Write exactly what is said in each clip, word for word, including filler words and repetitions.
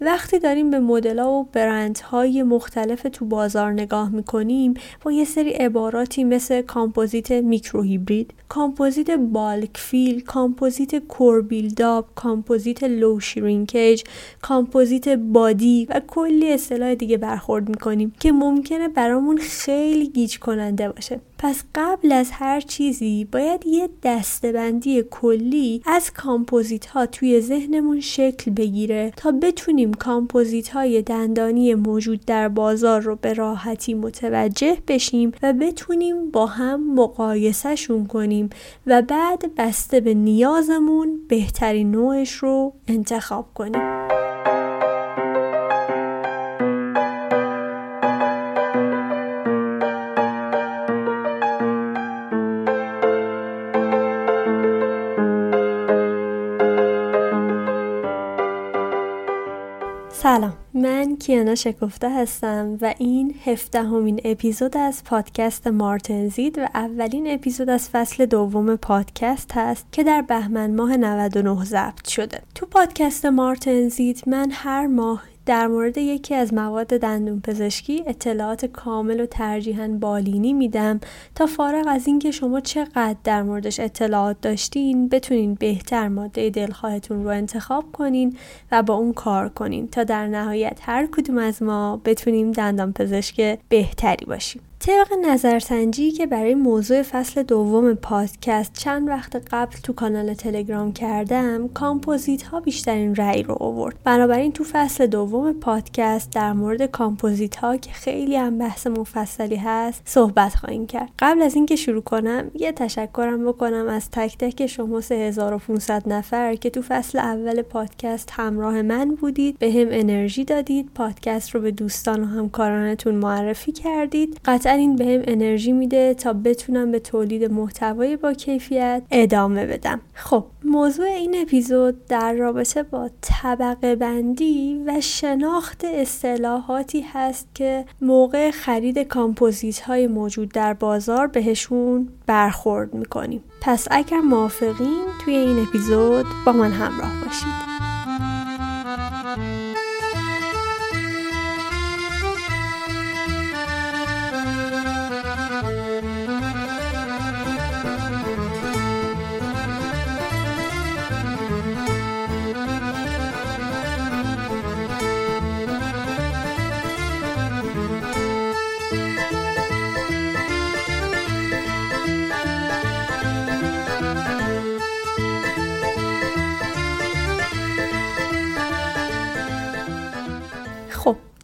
وقتی داریم به مدل‌ها و برندهای مختلف تو بازار نگاه می‌کنیم و یه سری عباراتی مثل کامپوزیت میکرو هیبرید، کامپوزیت بالک فیل، کامپوزیت کور بیلداپ، کامپوزیت لو شرینکیج، کامپوزیت بادی و کلی اصطلاح دیگه برخورد می‌کنیم که ممکنه برامون خیلی گیج کننده باشه. پس قبل از هر چیزی باید یه دسته‌بندی کلی از کامپوزیت‌ها توی ذهنمون شکل بگیره تا بتونیم کامپوزیت‌های دندانی موجود در بازار رو به راحتی متوجه بشیم و بتونیم با هم مقایسه‌شون کنیم و بعد بسته به نیازمون بهترین نوعش رو انتخاب کنیم. سلام، من کیانا شکفته هستم و این هفدهمین اپیزود از پادکست مارتنزیت و اولین اپیزود از فصل دوم پادکست هست که در بهمن ماه نود و نه ضبط شده. تو پادکست مارتنزیت من هر ماه در مورد یکی از مواد دندون پزشکی اطلاعات کامل و ترجیحاً بالینی میدم تا فارغ از اینکه شما چقدر در موردش اطلاعات داشتین بتونین بهتر ماده دلخواهتون رو انتخاب کنین و با اون کار کنین تا در نهایت هر کدوم از ما بتونیم دندان پزشک بهتری باشیم. طبق نظرسنجی که برای موضوع فصل دوم پادکست چند وقت قبل تو کانال تلگرام کردم، کامپوزیت ها بیشترین رأی رو آورد. بنابراین تو فصل دوم پادکست در مورد کامپوزیت ها که خیلی هم بحث مفصلی هست صحبت خواهیم کرد. قبل از اینکه شروع کنم یه تشکرم بکنم از تک تک شما سه هزار و پانصد نفر که تو فصل اول پادکست همراه من بودید، به هم انرژی دادید، پادکست رو به دوستان و همکارانتون معرفی کردید. قطعا این بهم انرژی میده تا بتونم به تولید محتوای با کیفیت ادامه بدم. خب، موضوع این اپیزود در رابطه با طبقه بندی و شناخت اصطلاحاتی هست که موقع خرید کامپوزیت های موجود در بازار بهشون برخورد میکنیم. پس اگر موافقین توی این اپیزود با من همراه باشید.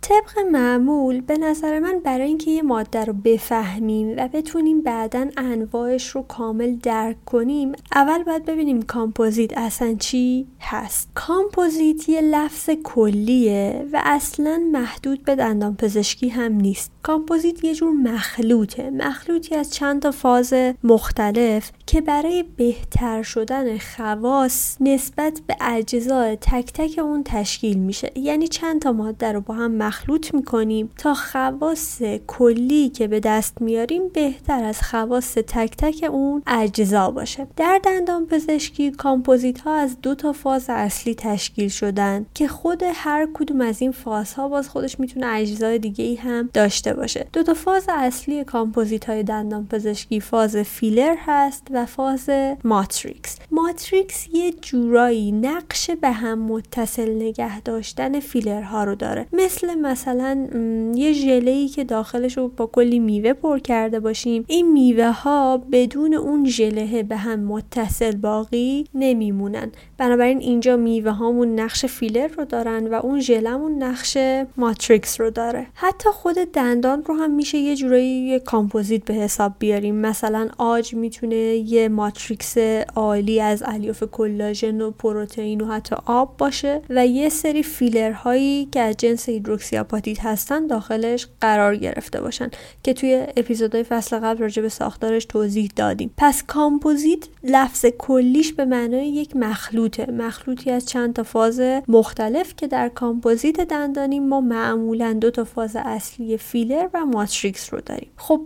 طبق معمول به نظر من برای اینکه یه ماده رو بفهمیم و بتونیم بعداً انواعش رو کامل درک کنیم، اول باید ببینیم کامپوزیت اصلا چی هست. کامپوزیت یه لفظ کلیه و اصلا محدود به دندان پزشکی هم نیست. کامپوزیت یه جور مخلوطه، مخلوطی از چند تا فاز مختلف که برای بهتر شدن خواص نسبت به اجزای تک تک اون تشکیل میشه. یعنی چند تا ماده رو با هم مخلوط میکنیم تا خواص کلی که به دست میاریم بهتر از خواص تک تک اون اجزا باشه. در دندان پزشکی کامپوزیت ها از دو تا فاز اصلی تشکیل شدن که خود هر کدوم از این فازها باز خودش میتونه اجزای دیگه ای هم داشته باشه. دو تا فاز اصلی کامپوزیت های دندان پزشکی فاز فیلر هست و فاز ماتریکس. ماتریکس یه جورایی نقش به هم متصل نگه داشتن فیلرها رو داره، مثل مثلا یه ژله‌ای که داخلش رو با کلی میوه پر کرده باشیم، این میوه ها بدون اون ژله به هم متصل باقی نمیمونن. بنابراین اینجا میوه هامون نقش فیلر رو دارن و اون ژلمون نقش ماتریکس رو داره. حتی خود دندان رو هم میشه یه جورایی کامپوزیت به حساب بیاریم. مثلا عاج میتونه یه ماتریکس عالی از الیاف کلاژن و پروتئین و حتی آب باشه و یه سری فیلرهایی که از جنس هیدروکسی آپاتیت هستن داخلش قرار گرفته باشن که توی اپیزودهای فصل قبل راجع به ساختارش توضیح دادیم. پس کامپوزیت لفظ کلیش به معنای یک مخلوطه، مخلوطی از چند تا فاز مختلف که در کامپوزیت دندانی ما معمولا دو تا فاز اصلی فیلر و ماتریکس رو داریم. خب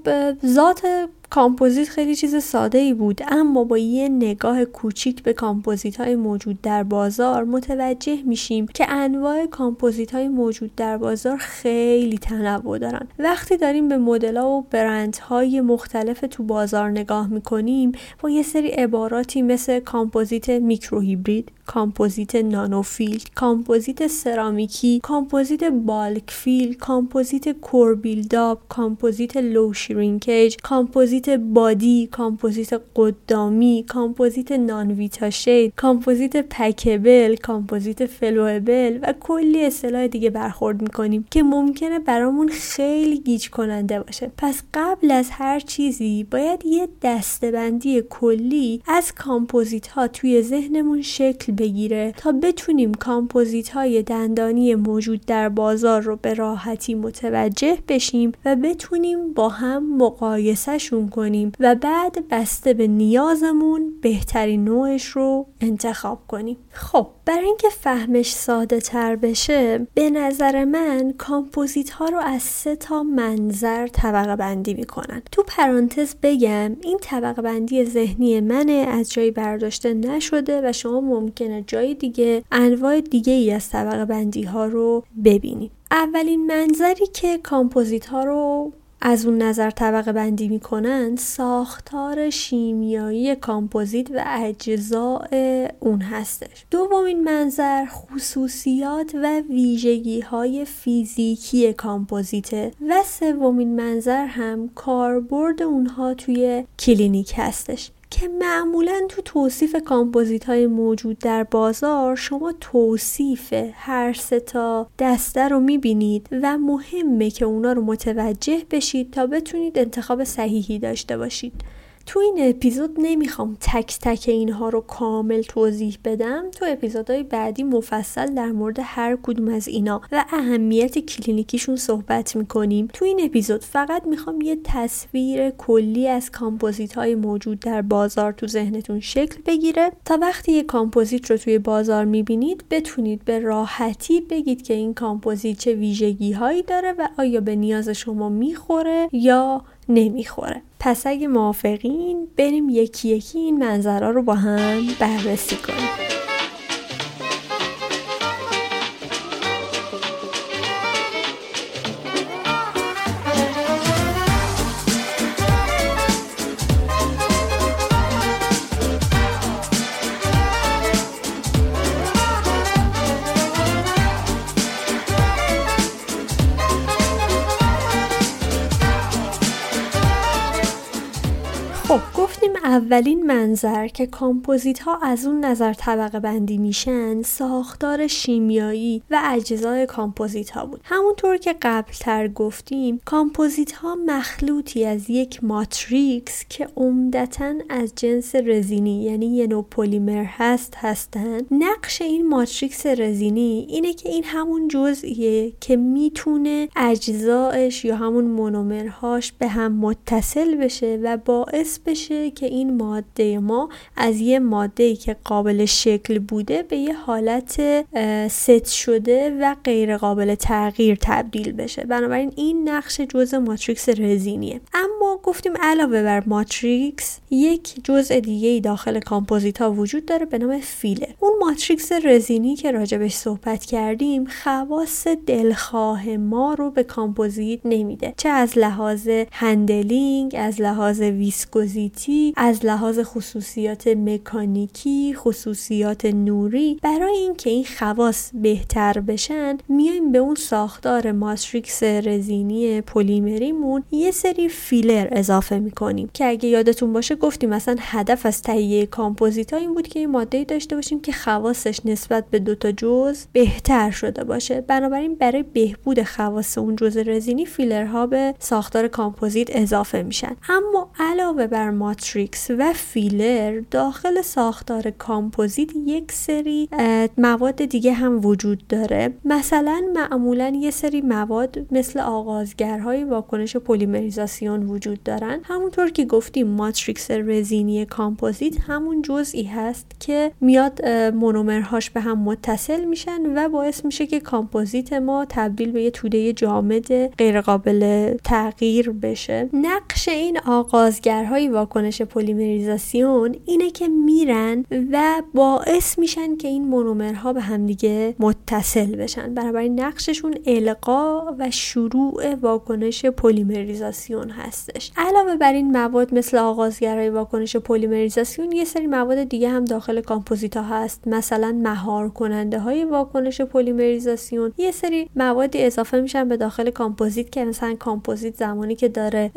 ذات کامپوزیت خیلی چیز ساده‌ای بود، اما با یه نگاه کوچیک به کامپوزیت‌های موجود در بازار متوجه میشیم که انواع کامپوزیت‌های موجود در بازار خیلی تنوع دارن. وقتی داریم به مدل‌ها و برندهای مختلف تو بازار نگاه میکنیم با یه سری عباراتی مثل کامپوزیت میکرو هیبرید، کامپوزیت نانوفیلد، کامپوزیت سرامیکی، کامپوزیت بالک فیل، کامپوزیت کور بیلداپ، کامپوزیت لو شرینکیج، کامپوزیت بادی، کامپوزیت قدامی، کامپوزیت نان ویتا شید، کامپوزیت پکبل، کامپوزیت فلوئبل و کلی اصطلاح دیگه برخورد میکنیم که ممکنه برامون خیلی گیج کننده باشه. پس قبل از هر چیزی باید یه دسته‌بندی کلی از کامپوزیت ها توی ذهنمون شکل بگیره تا بتونیم کامپوزیت های دندانی موجود در بازار رو به راحتی متوجه بشیم و بتونیم با هم مقایسه شون کنیم و بعد بسته به نیازمون بهترین نوعش رو انتخاب کنیم. خب برای اینکه فهمش ساده تر بشه، به نظر من کامپوزیت ها رو از سه تا منظر طبقه بندی میکنن. تو پرانتز بگم این طبقه بندی ذهنی منه، از جایی برداشته نشده و شما ممکنه جای دیگه انواع دیگه ای از طبقه بندی ها رو ببینید. اولین منظری که کامپوزیت ها رو از اون نظر طبقه بندی می کنن ساختار شیمیایی کامپوزیت و اجزاء اون هستش. دومین منظر خصوصیات و ویژگی های فیزیکی کامپوزیته و سومین منظر هم کاربرد اونها توی کلینیک هستش که معمولاً تو توصیف کامپوزیت‌های موجود در بازار شما توصیف هر سه تا دسته رو می‌بینید و مهمه که اونا رو متوجه بشید تا بتونید انتخاب صحیحی داشته باشید. تو این اپیزود نمیخوام تک تک اینها رو کامل توضیح بدم، تو اپیزودهای بعدی مفصل در مورد هر کدوم از اینا و اهمیت کلینیکیشون صحبت میکنیم. تو این اپیزود فقط میخوام یه تصویر کلی از کامپوزیت های موجود در بازار تو ذهنتون شکل بگیره تا وقتی یه کامپوزیت رو توی بازار میبینید بتونید به راحتی بگید که این کامپوزیت چه ویژگی هایی داره و آیا به نیاز شما میخوره یا نمیخوره. پس اگه موافقین بریم یکی یکی این منظرها رو با هم بررسی کنیم. اولین منظر که کامپوزیت ها از اون نظر طبقه بندی میشن ساختار شیمیایی و اجزای کامپوزیت ها بود. همونطور که قبل تر گفتیم کامپوزیت ها مخلوطی از یک ماتریکس که عمدتاً از جنس رزینی یعنی یه نوع پلیمر هست هستن. نقش این ماتریکس رزینی اینه که این همون جزئیه که میتونه اجزایش یا همون مونومرهاش به هم متصل بشه و باعث بشه که این این ماده ما از یه ماده‌ای که قابل شکل بوده به یه حالت ست شده و غیر قابل تغییر تبدیل بشه. بنابراین این نقش جزء ماتریکس رزینیه. اما گفتیم علاوه بر ماتریکس یک جزء دیگه‌ای داخل کامپوزیت‌ها وجود داره به نام فیلر. اون ماتریکس رزینی که راجبش صحبت کردیم خواص دلخواه ما رو به کامپوزیت نمیده، چه از لحاظ هندلینگ، از لحاظ ویسکوزیتی، از لحاظ خصوصیات مکانیکی، خصوصیات نوری. برای اینکه این خواص بهتر بشن میایم به اون ساختار ماتریکس رزینی پلیمریمون یه سری فیلر اضافه میکنیم که اگه یادتون باشه گفتیم مثلا هدف از تهیه کامپوزیت ها این بود که این ماده‌ای داشته باشیم که خواصش نسبت به دوتا جزء بهتر شده باشه. بنابراین برای بهبود خواص اون جزء رزینی فیلرها به ساختار کامپوزیت اضافه میشن. اما علاوه بر ماتریکس و فیلر داخل ساختار کامپوزیت یک سری مواد دیگه هم وجود داره. مثلا معمولا یه سری مواد مثل آغازگرهای واکنش پلیمریزاسیون وجود وجود دارن، همونطور که گفتیم ماتریکس رزینی کامپوزیت همون جزئی هست که میاد مونومرهاش به هم متصل میشن و باعث میشه که کامپوزیت ما تبدیل به یه توده جامد غیر قابل تغییر بشه. نقش این آغازگرهای واکنش پلیمریزاسیون اینه که میرن و باعث میشن که این مونومرها به همدیگه متصل بشن، بنابراین نقششون القا و شروع واکنش پلیمریزاسیون هستش. علاوه بر این مواد مثل آغازگرهای واکنش پلیمریزاسیون یه سری مواد دیگه هم داخل کامپوزیت ها هست، مثلا مهار کننده های واکنش پلیمریزاسیون. یه سری موادی اضافه میشن به داخل کامپوزیت که مثلا کامپوزیت زمانی که داره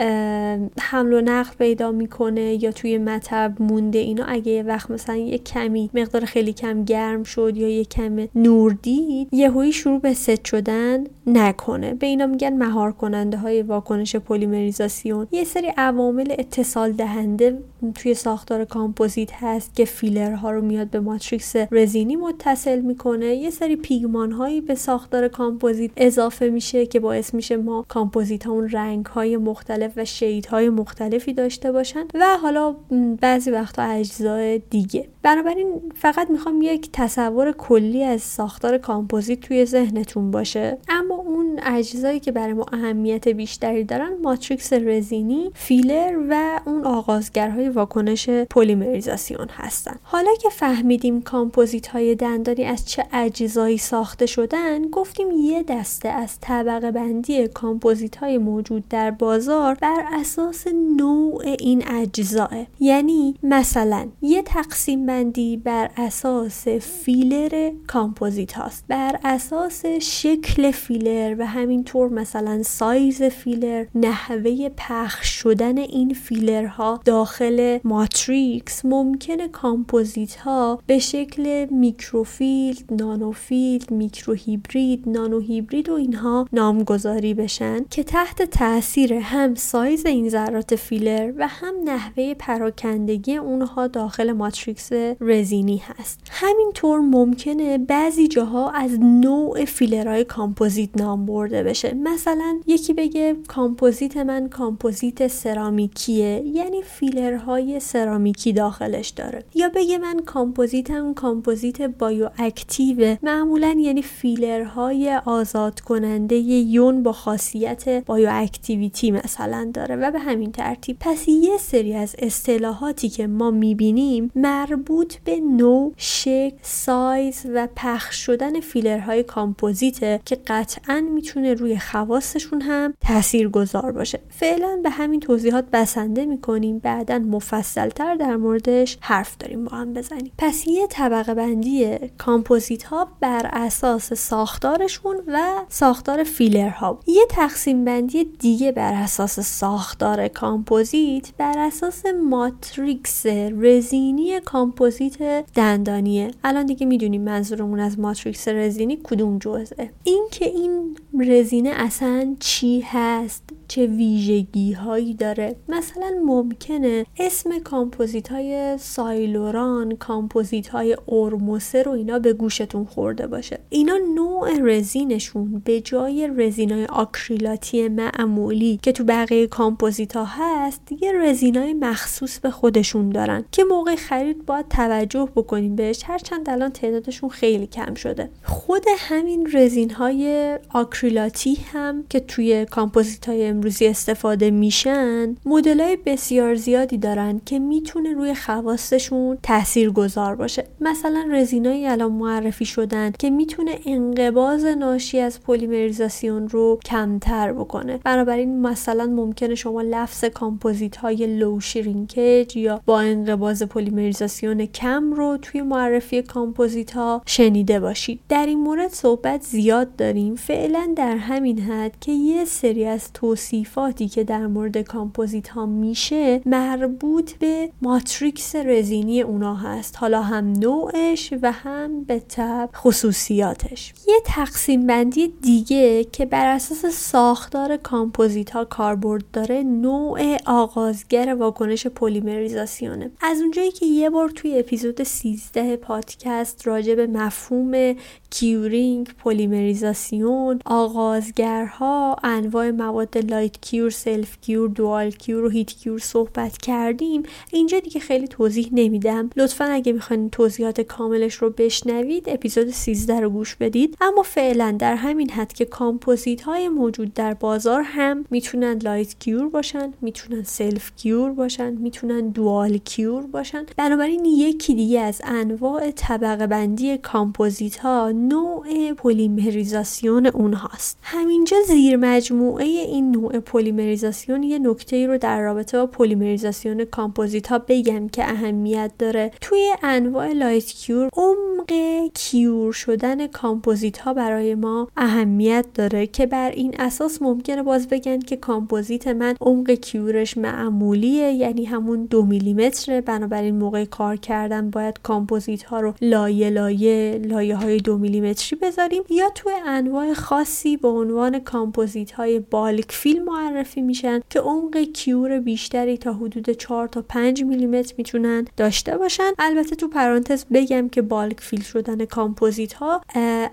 حمل و نقل پیدا میکنه یا توی مطب مونده، اینا اگه یه وقت مثلا یه کمی مقدار خیلی کم گرم شد یا یه کم نور دید، یهویی شروع به ست شدن نکنه. به اینا میگن مهار کننده های واکنش پلیمریزاسیون. یه سری عوامل اتصال دهنده توی ساختار کامپوزیت هست که فیلرها رو میاد به ماتریکس رزینی متصل میکنه. یه سری پیگمان هایی به ساختار کامپوزیت اضافه میشه که باعث میشه ما کامپوزیت هامون رنگ های مختلف و شید های مختلفی داشته باشن و حالا بعضی وقتا اجزای دیگه. بنابراین فقط میخوام یک تصور کلی از ساختار کامپوزیت توی ذهنتون باشه، اما اون اجزایی که برای ما اهمیت بیشتری دارن ماتریکس رزینی، فیلر و اون آغازگرهای واکنش پلیمریزاسیون هستن. حالا که فهمیدیم کامپوزیت های دندانی از چه اجزایی ساخته شدن، گفتیم یه دسته از طبقه بندی کامپوزیت های موجود در بازار بر اساس نوع این اجزا، یعنی مثلا یه تقسیم بندی بر اساس فیلر کامپوزیت هاست، بر اساس شکل فیلر و همینطور مثلا سایز فیلر، نحوه پخش شدن این فیلرها داخل ماتریکس. ممکنه کامپوزیت ها به شکل میکروفیلد، نانوفیلد، میکروهیبرید، نانوهیبرید و اینها نامگذاری بشن که تحت تاثیر هم سایز این ذرات فیلر و هم نحوه پراکندگی اونها داخل ماتریکس رزینی هست. همینطور ممکنه بعضی جاها از نوع فیلرهای کامپوزیت نام برده بشه، مثلا یکی بگه کامپوزیت من کامپوزیت سرامیکیه، یعنی فیلرهای سرامیکی داخلش داره، یا بگه من کامپوزیتم کامپوزیت بایو اکتیوه، معمولا یعنی فیلرهای آزاد کننده یون با خاصیت بایو اکتیویتی مثلا داره و به همین ترتیب. پس یه سری از اصطلاحاتی که ما میبینیم مربوط به نوع، شکل، سایز و پخش شدن فیلرهای کامپوزیته که قطعاً میتونه روی خواستشون هم تأثیر گذار باشه. فعلا به همین توضیحات بسنده میکنیم، بعداً مفصلتر در موردش حرف داریم با هم بزنیم. پس یه طبقه بندی کامپوزیت ها بر اساس ساختارشون و ساختار فیلرها. یه تقسیم بندی دیگه بر اساس ساختار کامپوزیت بر اساس ماتریکس رزینی کامپوزیت دندانیه. الان دیگه میدونیم منظورمون از ماتریکس رزینی کدوم جزئه. این که این رزینه اصلا چی هست، چه ویژگی هایی داره. مثلا ممکنه اسم کامپوزیت های سایلوران، کامپوزیت های اورموسه رو اینا به گوشتون خورده باشه. اینا نوع رزینشون به جای رزینای آکریلاتی معمولی که تو بقیه کامپوزیت ها هست، دیگه رزینای مخصوص به خودشون دارن که موقع خرید باید توجه بکنیم بهش، هرچند الان تعدادشون خیلی کم شده. خود همین رزین های آکریلاتی هم که توی کامپوزیت های امروزی استفاده میشن، مدل های بسیار زیادی دارن که میتونه روی خواستشون تأثیر گذار باشه. مثلا رزینایی الان معرفی شدن که میتونه انقباض ناشی از پلیمریزاسیون رو کمتر بکنه، بنابراین مثلا ممکنه شما لفظ کامپوزیت های لو شرینکج یا با انقباض پلیمریزاسیون کم رو توی معرفی کامپوزیت ها شنیده باشید. در این مورد صحبت زیاد داریم، فعلا در همین حد که یه سری از توصیفاتی که در مورد کامپوزیت ها میشه مربوط به ماتریکس رزینی اونا هست، حالا هم نوعش و هم به تبع خصوصیاتش. یه تقسیم بندی دیگه که بر اساس ساختار کامپوزیت ها کاربرد داره نوع آغازگر واکنش پلیمریزاسیونه. از اونجایی که یه بار توی اپیزود سیزده پادکست راجع به مفهوم کیورینگ، پلیمریزاسیون، آغازگرها انواع مواد لایت کیور، سلف کیور، دوال کیور و هیت کیور صحبت کردیم. اینجا دیگه خیلی توضیح نمیدم. لطفاً اگه میخواین توضیحات کاملش رو بشنوید اپیزود سیزده رو گوش بدید. اما فعلا در همین حد که کامپوزیت های موجود در بازار هم میتونن لایت کیور باشن، میتونن سلف کیور باشن، میتونن دوال کیور باشن. بنابراین یکی دیگه از انواع طبقه بندی کامپوزیت ها نوع پلیمریزاسیون اونهاست. همینجا زیر مجموعه این نوع پلیمریزاسیون یه نکته‌ای رو در رابطه با پلیمریزاسیون کامپوزیت ها بگم که اهمیت داره. توی انواع لایت کیور عمق کیور شدن کامپوزیت ها برای ما اهمیت داره که بر این اساس ممکنه باز بگن که کامپوزیت من عمق کیورش معمولیه، یعنی همون دو میلیمتره، بنابراین موقع کار کردن باید کامپوزیت ها رو لایه لایه لایه های دو میلیمتری بذاریم. یا توی انواع خاصی به عنوان کامپوزیت های بالک فیل معرفی میشن که عمق کیور بیشتری تا حدود چهار تا پنج میلیمتر میتونن داشته باشن. البته تو پرانتز بگم که بالک فیل شدن کامپوزیت ها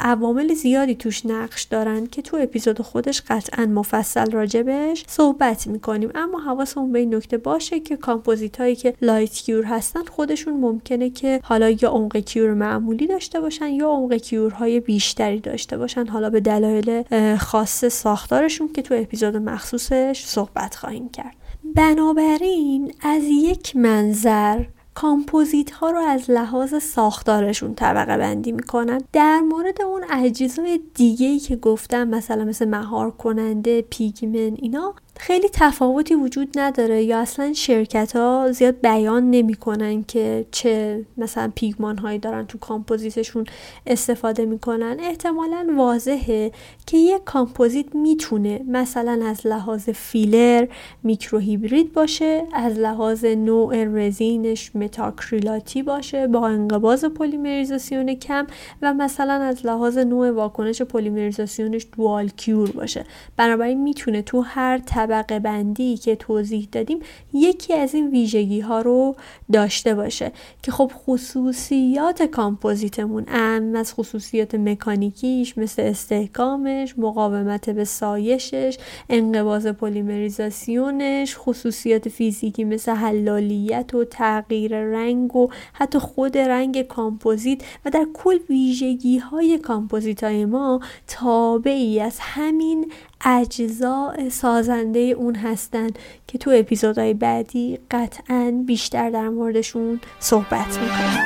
عوامل زیادی توش نقش دارن که تو اپیزود خودش قطعا مفصل راجبش صحبت میکنیم، اما حواسمون به این نکته باشه که کامپوزیت هایی که لایت کیور هستن خودشون ممکنه که حالا یا عمق کیور معمولی داشته باشن یا عمق کیورهای بیشتری داشته باشن، حالا به دلایل خاص ساختارشون که تو اپیزود مخصوصش صحبت خواهیم کرد. بنابراین از یک منظر کامپوزیت ها رو از لحاظ ساختارشون طبقه بندی میکنن. در مورد اون اجزای دیگه‌ای که گفتم مثلا مثل مهار کننده، پیگمن، اینا خیلی تفاوتی وجود نداره یا اصلا شرکت ها زیاد بیان نمی کنن که چه مثلا پیگمان هایی دارن تو کامپوزیتشون استفاده می کنن. احتمالا واضحه که یک کامپوزیت میتونه مثلا از لحاظ فیلر میکرو هیبرید باشه، از لحاظ نوع رزینش متاکریلاتی باشه با انقباض پلیمریزاسیون کم و مثلا از لحاظ نوع واکنش پلیمریزاسیونش دوال کیور باشه. بنابراین میتونه تو هر طبقه بندی که توضیح دادیم یکی از این ویژگی ها رو داشته باشه که خب خصوصیات کامپوزیتمون اهم از خصوصیات مکانیکیش مثل استحکامش، مقاومت به سایشش، انقباض پلیمریزاسیونش، خصوصیات فیزیکی مثل حلالیت و تغییر رنگ و حتی خود رنگ کامپوزیت و در کل ویژگی های کامپوزیت های ما تابعی از همین اجزاء سازنده اون هستن که تو اپیزودهای بعدی قطعاً بیشتر در موردشون صحبت میکنم.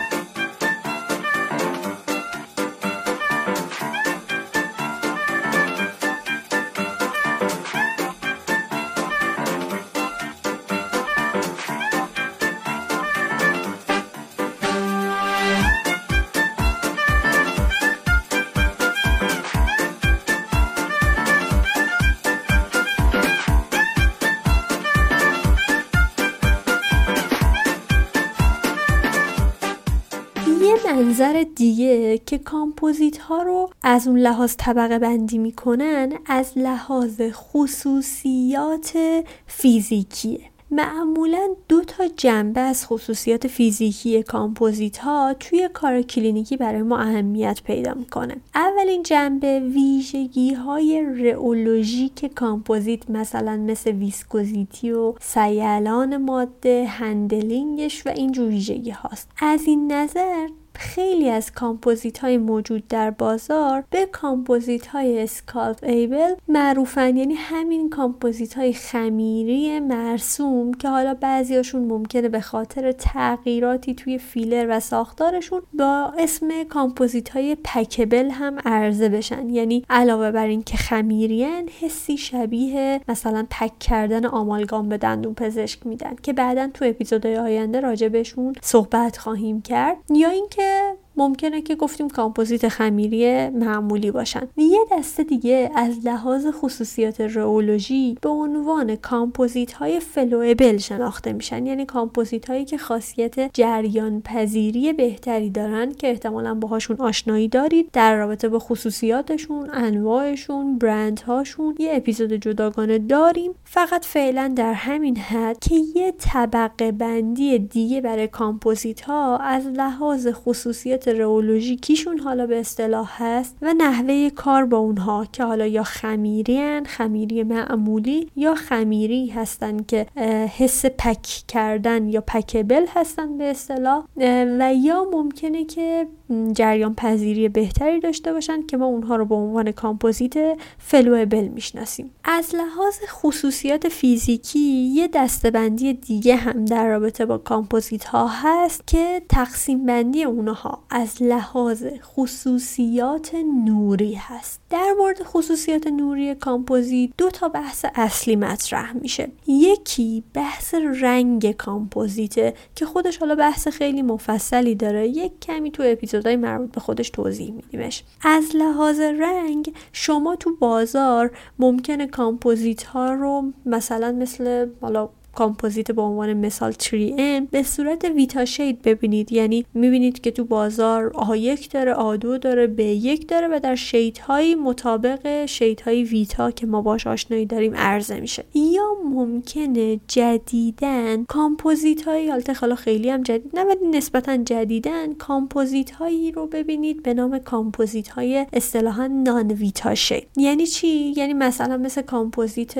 منظر دیگه که کامپوزیت ها رو از اون لحاظ طبقه بندی میکنن از لحاظ خصوصیات فیزیکیه. معمولا دو تا جنبه از خصوصیات فیزیکی کامپوزیت ها توی کار کلینیکی برای ما اهمیت پیدا میکنه. اولین جنبه ویژگی های رئولوژیک کامپوزیت مثلا مثل ویسکوزیتی و سیلان ماده، هندلینگش و اینجور ویژگی هاست. از این نظر خیلی از کامپوزیت های موجود در بازار به کامپوزیت های اسکالپ ایبل معروفن، یعنی همین کامپوزیت های خمیری مرسوم که حالا بعضی هاشون ممکنه به خاطر تغییراتی توی فیلر و ساختارشون با اسم کامپوزیت های پکبل هم عرضه بشن، یعنی علاوه بر این که خمیرین حسی شبیه مثلا پک کردن آمالگام به دندون پزشک میدن که بعدن تو اپیزودهای آینده راجع بهشون صحبت خواهیم کرد، یا اینکه ممکنه که گفتیم کامپوزیت خمیری معمولی باشن. یه دسته دیگه از لحاظ خصوصیات رئولوژی به عنوان کامپوزیت های فلوئبل شناخته میشن، یعنی کامپوزیت هایی که خاصیت جریان پذیری بهتری دارن که احتمالاً باهاشون آشنایی دارید. در رابطه با خصوصیاتشون، انواعشون، برندهاشون یه اپیزود جداگانه داریم. فقط فعلا در همین حد که یه طبقه بندی دیگه برای کامپوزیت ها از لحاظ خصوصیات مشکلات رئولوژیکیشون حالا به اصطلاح هست و نحوه کار با اونها که حالا یا خمیری هن، خمیری معمولی یا خمیری هستن که حس پک کردن یا پکبل هستن به اصطلاح، و یا ممکنه که جریان پذیری بهتری داشته باشن که ما اونها رو به عنوان کامپوزیت فلوئبل میشناسیم. از لحاظ خصوصیات فیزیکی یه دسته‌بندی دیگه هم در رابطه با کامپوزیت ها هست که تقسیم بندی اونها از لحاظ خصوصیات نوری هست. در مورد خصوصیات نوری کامپوزیت دو تا بحث اصلی مطرح میشه. یکی بحث رنگ کامپوزیته که خودش حالا بحث خیلی مفصلی داره، یک کمی تو اپیزودهای مربوط به خودش توضیح میدیمش. از لحاظ رنگ شما تو بازار ممکنه کامپوزیت ها رو مثلا مثل حالا کامپوزیت به عنوان مثال تری ام به صورت ویتا شید ببینید، یعنی میبینید که تو بازار آ یک داره، آ دو داره، بی یک داره و در شیدهای مطابق شیدهای ویتا که ما باش آشنایی داریم عرضه میشه. یا ممکنه جدیدن کامپوزیت‌های حالت خلا خیلی هم جدید نه ولی نسبتا جدیدن کامپوزیت‌هایی رو ببینید به نام کامپوزیت‌های اصطلاحاً نان ویتا شید. یعنی چی؟ یعنی مثلا مثل کامپوزیت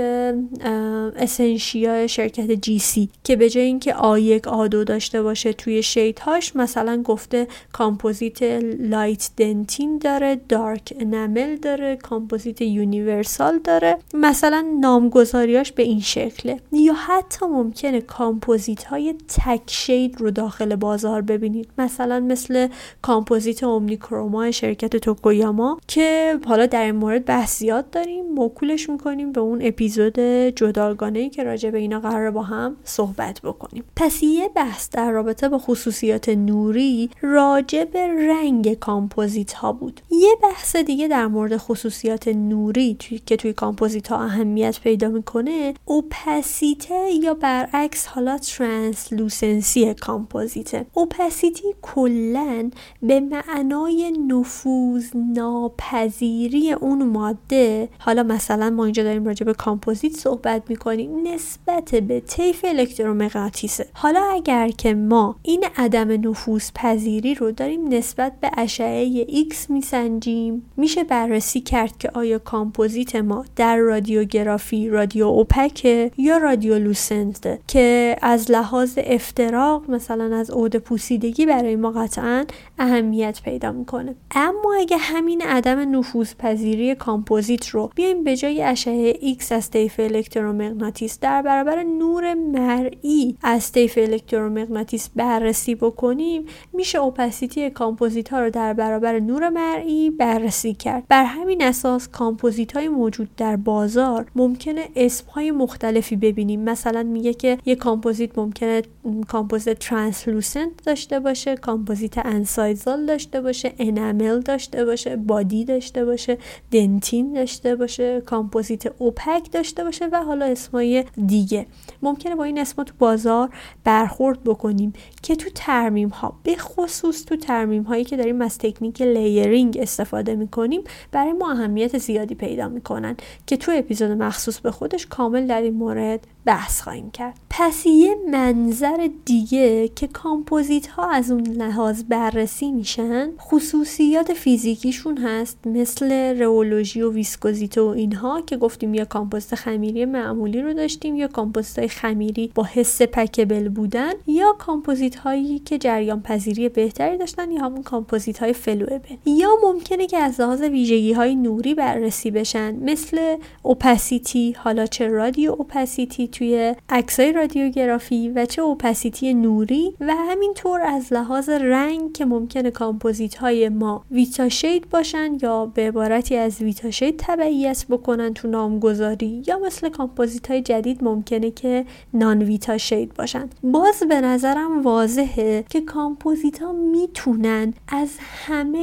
اسنشیا شرکت جی سی که به جای اینکه آ یک آ دو داشته باشه توی شیدهاش مثلا گفته کامپوزیت لایت دنتین داره، دارک انامل داره، کامپوزیت یونیورسال داره، مثلا نامگذاریاش به این شکله. یا حتی ممکنه کامپوزیت های تک شید رو داخل بازار ببینید، مثلا مثل کامپوزیت اومنیکروما شرکت توکویاما که حالا در این مورد بحث زیاد داریم، موکولش میکنیم به اون اپیزود جداگانه‌ای که راجع به اینا قرار با هم صحبت بکنیم. پس یه بحث در رابطه با خصوصیات نوری راجع به رنگ کامپوزیت ها بود. یه بحث دیگه در مورد خصوصیات نوری توی... که توی کامپوزیت ها اهمیت پیدا میکنه اوپاسیته یا برعکس حالا ترانسلوسنسی کامپوزیته. اوپاسیتی کلن به معنای نفوذ ناپذیری اون ماده، حالا مثلا ما اینجا داریم راجع به کامپوزیت صحبت میکنیم، نسبت به طیف الکترومغناطیسه. حالا اگر که ما این عدم نفوذ پذیری رو داریم نسبت به اشعه X میسنجیم، میشه بررسی کرد که آیا کامپوزیت ما در رادیوگرافی رادیو اوپکه یا رادیو لوسنته که از لحاظ افتراق مثلا از عود پوسیدگی برای ما قطعا اهمیت پیدا میکنه. اما اگه همین عدم نفوذ پذیری کامپوزیت رو بیایم به جای اشعه X از طیف الکترومغناطیس در برابر نور مرئی از طیف الکترومغناطیس بررسی بکنیم، میشه اوپاسیتی کامپوزیت ها رو در برابر نور مرئی بررسی کرد. بر همین اساس کامپوزیت های موجود در بازار ممکنه اسم های مختلفی ببینیم، مثلا میگه که یک کامپوزیت ممکنه کامپوزیت ترانسلوسنت داشته باشه، کامپوزیت انسایزال داشته باشه، انامل داشته باشه، بادی داشته باشه، دنتین داشته باشه، کامپوزیت اوپک داشته باشه و حالا اسمای دیگه. ممکنه با این اسما تو بازار برخورد بکنیم که تو ترمیم ها به خصوص تو ترمیم هایی که داریم از تکنیک لیرینگ استفاده میکنیم برای ما اهمیت زیادی پیدا میکنن که تو اپیزود مخصوص به خودش کامل در این مورد بحث خواهیم کرد. پس یه منظر دیگه که کامپوزیت ها از اون لحاظ بررسی میشن خصوصیات فیزیکیشون هست، مثل رئولوژی و ویسکوزیته و اینها که گفتیم یا کامپوزیت خمیری معمولی رو داشتیم یا کامپوزیت های خمیری با حس پکبل بودن یا کامپوزیت هایی که جریان پذیری بهتری داشتن یا همون کامپوزیت های فلوئبل. یا ممکنه که از لحاظ ویژگی های نوری بررسی بشن، مثل اوپاسیتی، حالا چه رادیو اوپاسیتی توی عکسای رادیوگرافی و چه اوپاسیتی نوری، و همینطور از لحاظ رنگ که ممکنه کامپوزیت های ما ویتا شید باشن یا به عبارتی از ویتا شید تبعیت بکنن تو نامگذاری، یا مثل کامپوزیت های جدید ممکنه که نان ویتا شید باشن. باز به نظرم واضحه که کامپوزیت ها میتونن از همه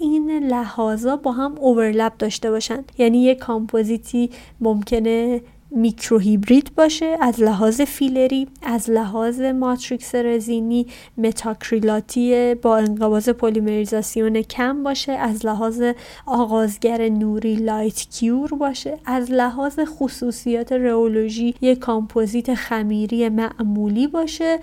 این لحاظا با هم اوورلپ داشته باشن، یعنی یک کامپوزیتی ممکنه میکرو هیبرید باشه، از لحاظ فیلری، از لحاظ ماتریکس رزینی، متاکریلاتی با انقباض پلیمریزاسیون کم باشه، از لحاظ آغازگر نوری لایت کیور باشه، از لحاظ خصوصیات رئولوژی یک کامپوزیت خمیری معمولی باشه،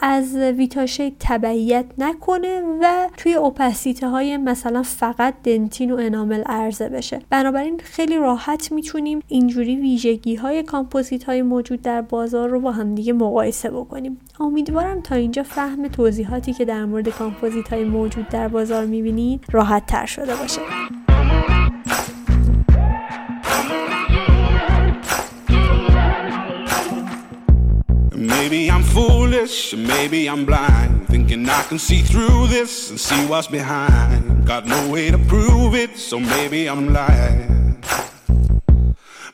از ویتاشید تبعیت نکنه و توی اوپاسیته های مثلا فقط دنتین و انامل عرضه بشه. بنابراین خیلی راحت میتونیم اینجوری ویژگی ها های کامپوزیت های موجود در بازار رو با هم دیگه مقایسه بکنیم. امیدوارم تا اینجا فهم توضیحاتی که در مورد کامپوزیت های موجود در بازار میبینید راحت تر شده باشه. Maybe I'm foolish, maybe I'm blind, thinking I can see through this and see what's behind. Got no way to prove it, so maybe I'm lying.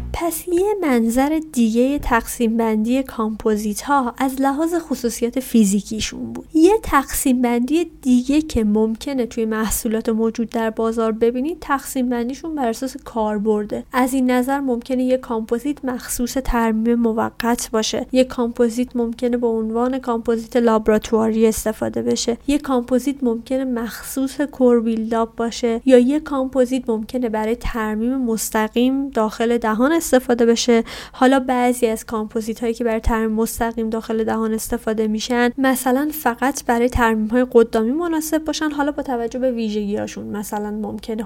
پس یه منظر دیگه تقسیم بندی کامپوزیت ها از لحاظ خصوصیات فیزیکیشون بود. یه تقسیم بندی دیگه که ممکنه توی محصولات موجود در بازار ببینید تقسیم بندیشون بر اساس کاربرده. از این نظر ممکنه یه کامپوزیت مخصوص ترمیم موقت باشه، یه کامپوزیت ممکنه به عنوان کامپوزیت لابراتواری استفاده بشه، یه کامپوزیت ممکنه مخصوص کوربیلداب باشه، یا یه کامپوزیت ممکنه برای ترمیم مستقیم داخل دهان استفاده بشه. حالا بعضی از کامپوزیت هایی که برای ترمیم مستقیم داخل دهان استفاده میشن مثلا فقط برای ترمیم های قدامی مناسب باشن، حالا با توجه به ویژگی هاشون، مثلا ممکنه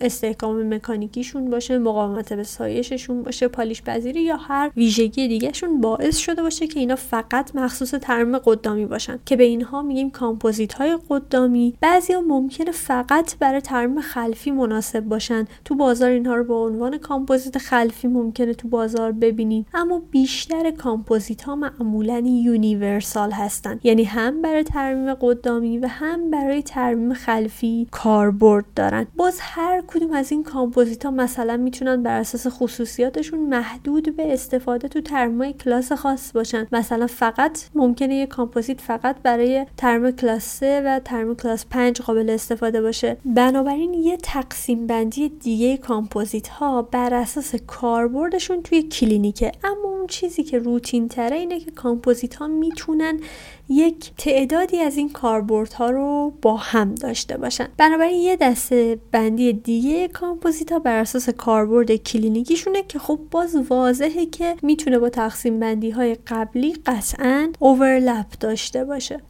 استحکام مکانیکیشون باشه، مقاومت به سایششون باشه، پالیش پذیری یا هر ویژگی دیگهشون باعث شده باشه که اینا فقط مخصوص ترمیم قدامی باشن که به اینها میگیم کامپوزیت های قدامی. بعضیا ممکنه فقط برای ترمیم خلفی مناسب باشن، تو بازار اینها رو به عنوان کامپوزیت خلفی ممکنه تو بازار ببینیم. اما بیشتر کامپوزیت ها معمولاً یونیورسال هستن، یعنی هم برای ترمیم قدامی و هم برای ترمیم خلفی کاربرد دارن. باز هر کدوم از این کامپوزیت ها مثلا میتونن بر اساس خصوصیاتشون محدود به استفاده تو ترمیم کلاس خاص باشن. مثلا فقط ممکنه یک کامپوزیت فقط برای ترمیم کلاس سه و ترمیم کلاس پنج قابل استفاده باشه. بنابراین یه تقسیم بندی دیگه کامپوزیت ها بر اساس کاربردشون توی کلینیکه. اما اون چیزی که روتین تره اینه که کامپوزیت ها میتونن یک تعدادی از این کاربردها رو با هم داشته باشن. بنابراین یه دسته بندی دیگه کامپوزیت ها بر اساس کاربرد کلینیکیشونه که خب باز واضحه که میتونه با تقسیم بندی های قبلی قطعاً اوورلپ داشته باشه.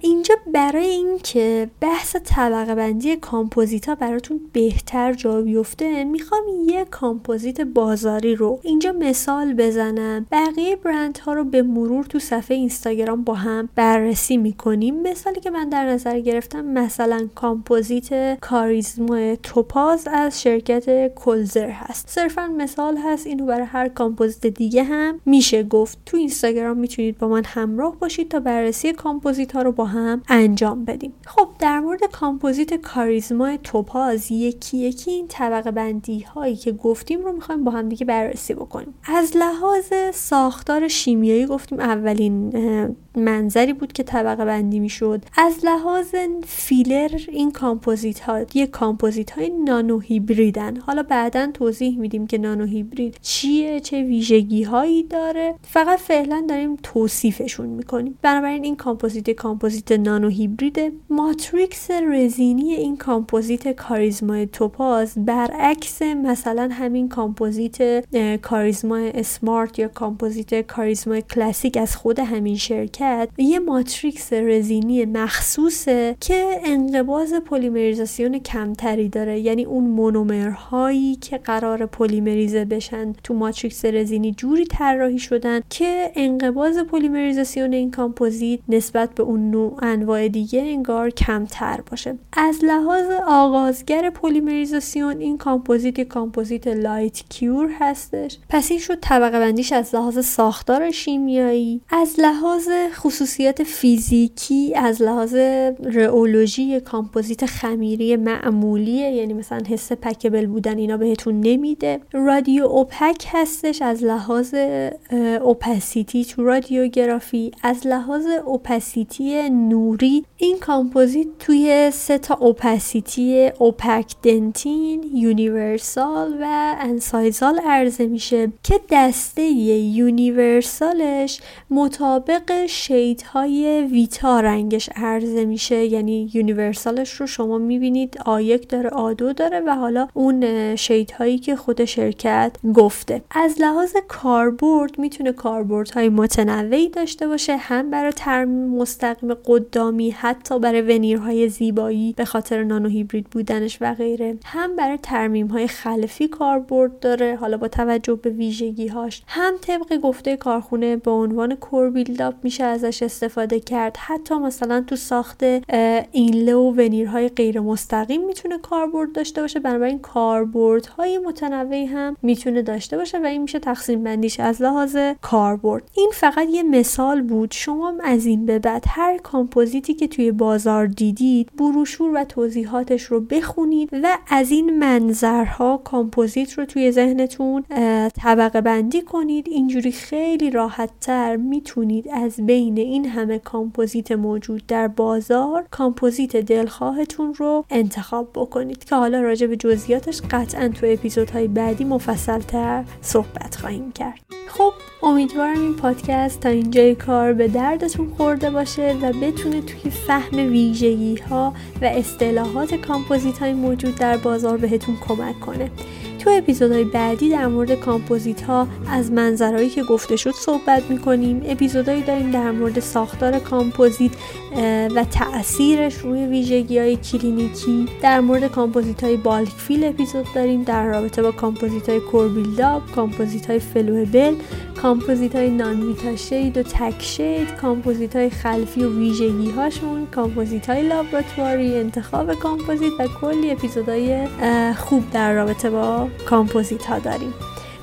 اینجا برای این که بحث طبقه بندی کامپوزیت ها براتون بهتر جا بیفته میخوام یه کامپوزیت بازاری رو اینجا مثال بزنم. بقیه برند ها رو به مرور تو صفحه اینستاگرام با هم بررسی میکنیم. مثالی که من در نظر گرفتم مثلا کامپوزیت کاریزما توپاز از شرکت کلتزر هست. صرفا مثال هست، اینو برای هر کامپوزیت دیگه هم میشه گفت. تو اینستاگرام میتونید با من همراه باشید تا بررسی کامپوزیت ها رو با هم انجام بدیم. خب در مورد کامپوزیت کاریزما توپاز یکی یکی این طبقه بندی هایی که گفتیم رو میخوایم با هم دیگه بررسی بکنیم. از لحاظ ساختار شیمیایی گفتیم اولین منظری بود که طبقه بندی میشد. از لحاظ فیلر این کامپوزیت ها یک کامپوزیت های نانو هیبریدن. حالا بعداً توضیح میدیم که نانو هیبرید چیه، چه ویژگی هایی داره، فقط فعلا داریم توصیفشون میکنیم. بنابراین این کامپوزیت کامپوزیت نانو هیبریده. ماتریکس رزینی این کامپوزیت کاریزما توپاز برعکس مثلا همین کامپوزیت کاریزما اسمارت یا کامپوزیت کاریزما کلاسیک از خود همین شرکت کرد یه ماتریکس رزینی مخصوصه که انقباض پلیمریزاسیون کمتری داره، یعنی اون مونومرهایی که قرار پلیمریزه بشن تو ماتریکس رزینی جوری طراحی شدن که انقباض پلیمریزاسیون این کامپوزیت نسبت به اون نوع انواع دیگه انگار کمتر باشه. از لحاظ آغازگر پلیمریزاسیون این کامپوزیت یک کامپوزیت لایت کیور هستش. پس این شد طبقه بندیش از لحاظ ساختار شیمیایی، از لحاظ خصوصیات فیزیکی، از لحاظ رئولوژی کامپوزیت خمیری معمولیه، یعنی مثلا حس پکبل بودن اینا بهتون نمیده. رادیو اوپک هستش از لحاظ اوپاسیتی تو رادیوگرافی، از لحاظ اوپاسیتی نوری این کامپوزیت توی سه تا اوپاسیتی اوپک دنتین، یونیورسال و انسایزال عرضه میشه که دسته یونیورسالش مطابق شیدهای ویتا رنگش عرضه میشه، یعنی یونیورسالش رو شما میبینید آ یک داره، آ دو داره و حالا اون شیدهایی که خود شرکت گفته. از لحاظ کاربرد میتونه کاربردهای متنوعی داشته باشه، هم برای ترمیم مستقیم قدامی، حتی برای ونیرهای زیبایی به خاطر نانو هیبرید بودنش و غیره، هم برای ترمیم‌های خلفی کاربرد داره حالا با توجه به ویژگی‌هاش، هم طبق گفته کارخونه به عنوان کور بیلداپ میشه ازش استفاده کرد، حتی مثلا تو ساخت اینله و ونیرهای غیر مستقیم میتونه کاربرد داشته باشه. بنابراین کاربردهای متنوعی هم میتونه داشته باشه و این میشه تقسیم بندیش از لحاظ کاربرد. این فقط یه مثال بود. شما از این به بعد هر کامپوزیتی که توی بازار دیدید بروشور و توضیحاتش رو بخونید و از این منظرها کامپوزیت رو توی ذهنتون طبقه بندی کنید. اینجوری خیلی راحت تر میتونید از بین این همه کامپوزیت موجود در بازار کامپوزیت دلخواهتون رو انتخاب بکنید که حالا راجع به جزئیاتش قطعا تو اپیزودهای بعدی مفصل تر صحبت خواهیم کرد. خب امیدوارم این پادکست تا اینجای کار به دردتون خورده باشه و بتونه توی فهم ویژگی ها و اصطلاحات کامپوزیت های موجود در بازار بهتون کمک کنه. تو اپیزودهای بعدی در مورد کامپوزیت ها از منظرهایی که گفته شد صحبت میکنیم. اپیزودهایی داریم در مورد ساختار کامپوزیت و تأثیرش روی ویژگی های کلینیکی، در مورد کامپوزیت های بالک فیل اپیزود داریم در رابطه با کامپوزیت های کور بیلداپ، کامپوزیت های فلوبل، کامپوزیت های نان ویتا شید و تک شید، کامپوزیت های خلفی و ویژگی هاشون، کامپوزیت های لابراتواری، انتخاب کامپوزیت و کلی اپیزودهای خوب در رابطه با کامپوزیت ها داریم.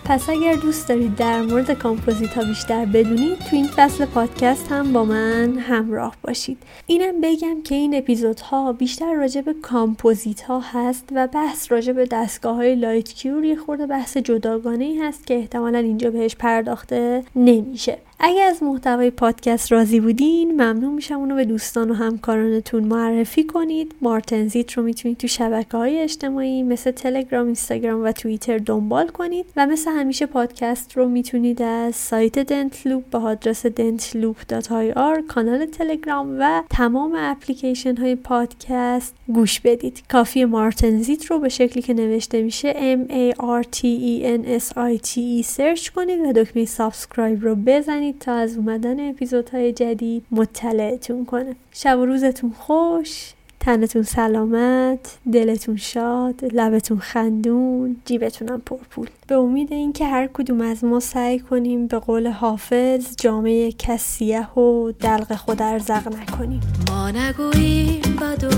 پس اگر دوست دارید در مورد کامپوزیت ها بیشتر بدونید تو این فصل پادکست هم با من همراه باشید. اینم بگم که این اپیزود ها بیشتر راجع به کامپوزیت ها هست و بحث راجع به دستگاه های لایت کیور یه خورده بحث جداگانه ای هست که احتمالاً اینجا بهش پرداخته نمیشه. اگر از محتوای پادکست راضی بودین ممنون میشم اونو به دوستان و همکارانتون معرفی کنید. مارتنزیت رو میتونید تو شبکه‌های اجتماعی مثل تلگرام، اینستاگرام و توییتر دنبال کنید و مثل همیشه پادکست رو میتونید از سایت دنتلوپ با آدرس دنتلوپ دات آی آر، کانال تلگرام و تمام اپلیکیشن های پادکست گوش بدید. کافی مارتنزیت رو به شکلی که نوشته میشه M A R T E N S I T E سرچ کنید و دکمه سابسکرایب رو بزنید تا از اومدن اپیزودهای جدید مطلعتون کنه. شب و روزتون خوش، تنتون سلامت، دلتون شاد، لبتون خندون، جیبتونم پرپول. به امید این که هر کدوم از ما سعی کنیم به قول حافظ جامعه کسیه و دلق خود ارزق نکنیم. ما نگوییم بدو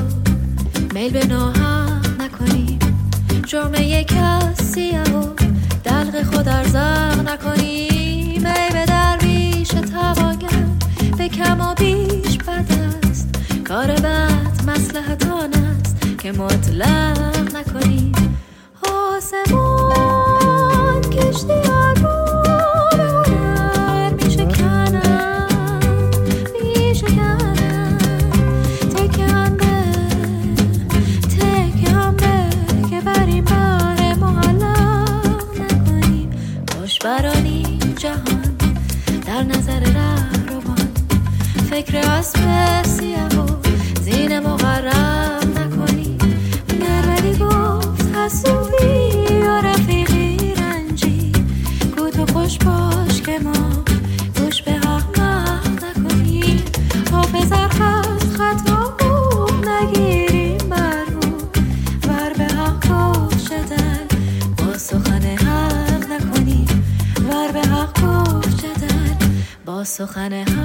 میل به ناحق نکنیم، جامعه کسیه و دلق خود ارزق نکنیم. ای به در تواگر به کم و بیش بد است، کار بد مصلحت آن است که مطلق نکنی. آسمان کشتی ها رو به هنر می شکنن، می شکنن تکم به تکم به که بر این بر محلق نکنی. خوش برانی جهان در نظر ره روان، فکر اسب سیاه و زین مغرب نکنی. نرمدی گفت حسوی یا رفیقی رنجی، گو تو خوش باش که ما گوش به حق نکنی. سخن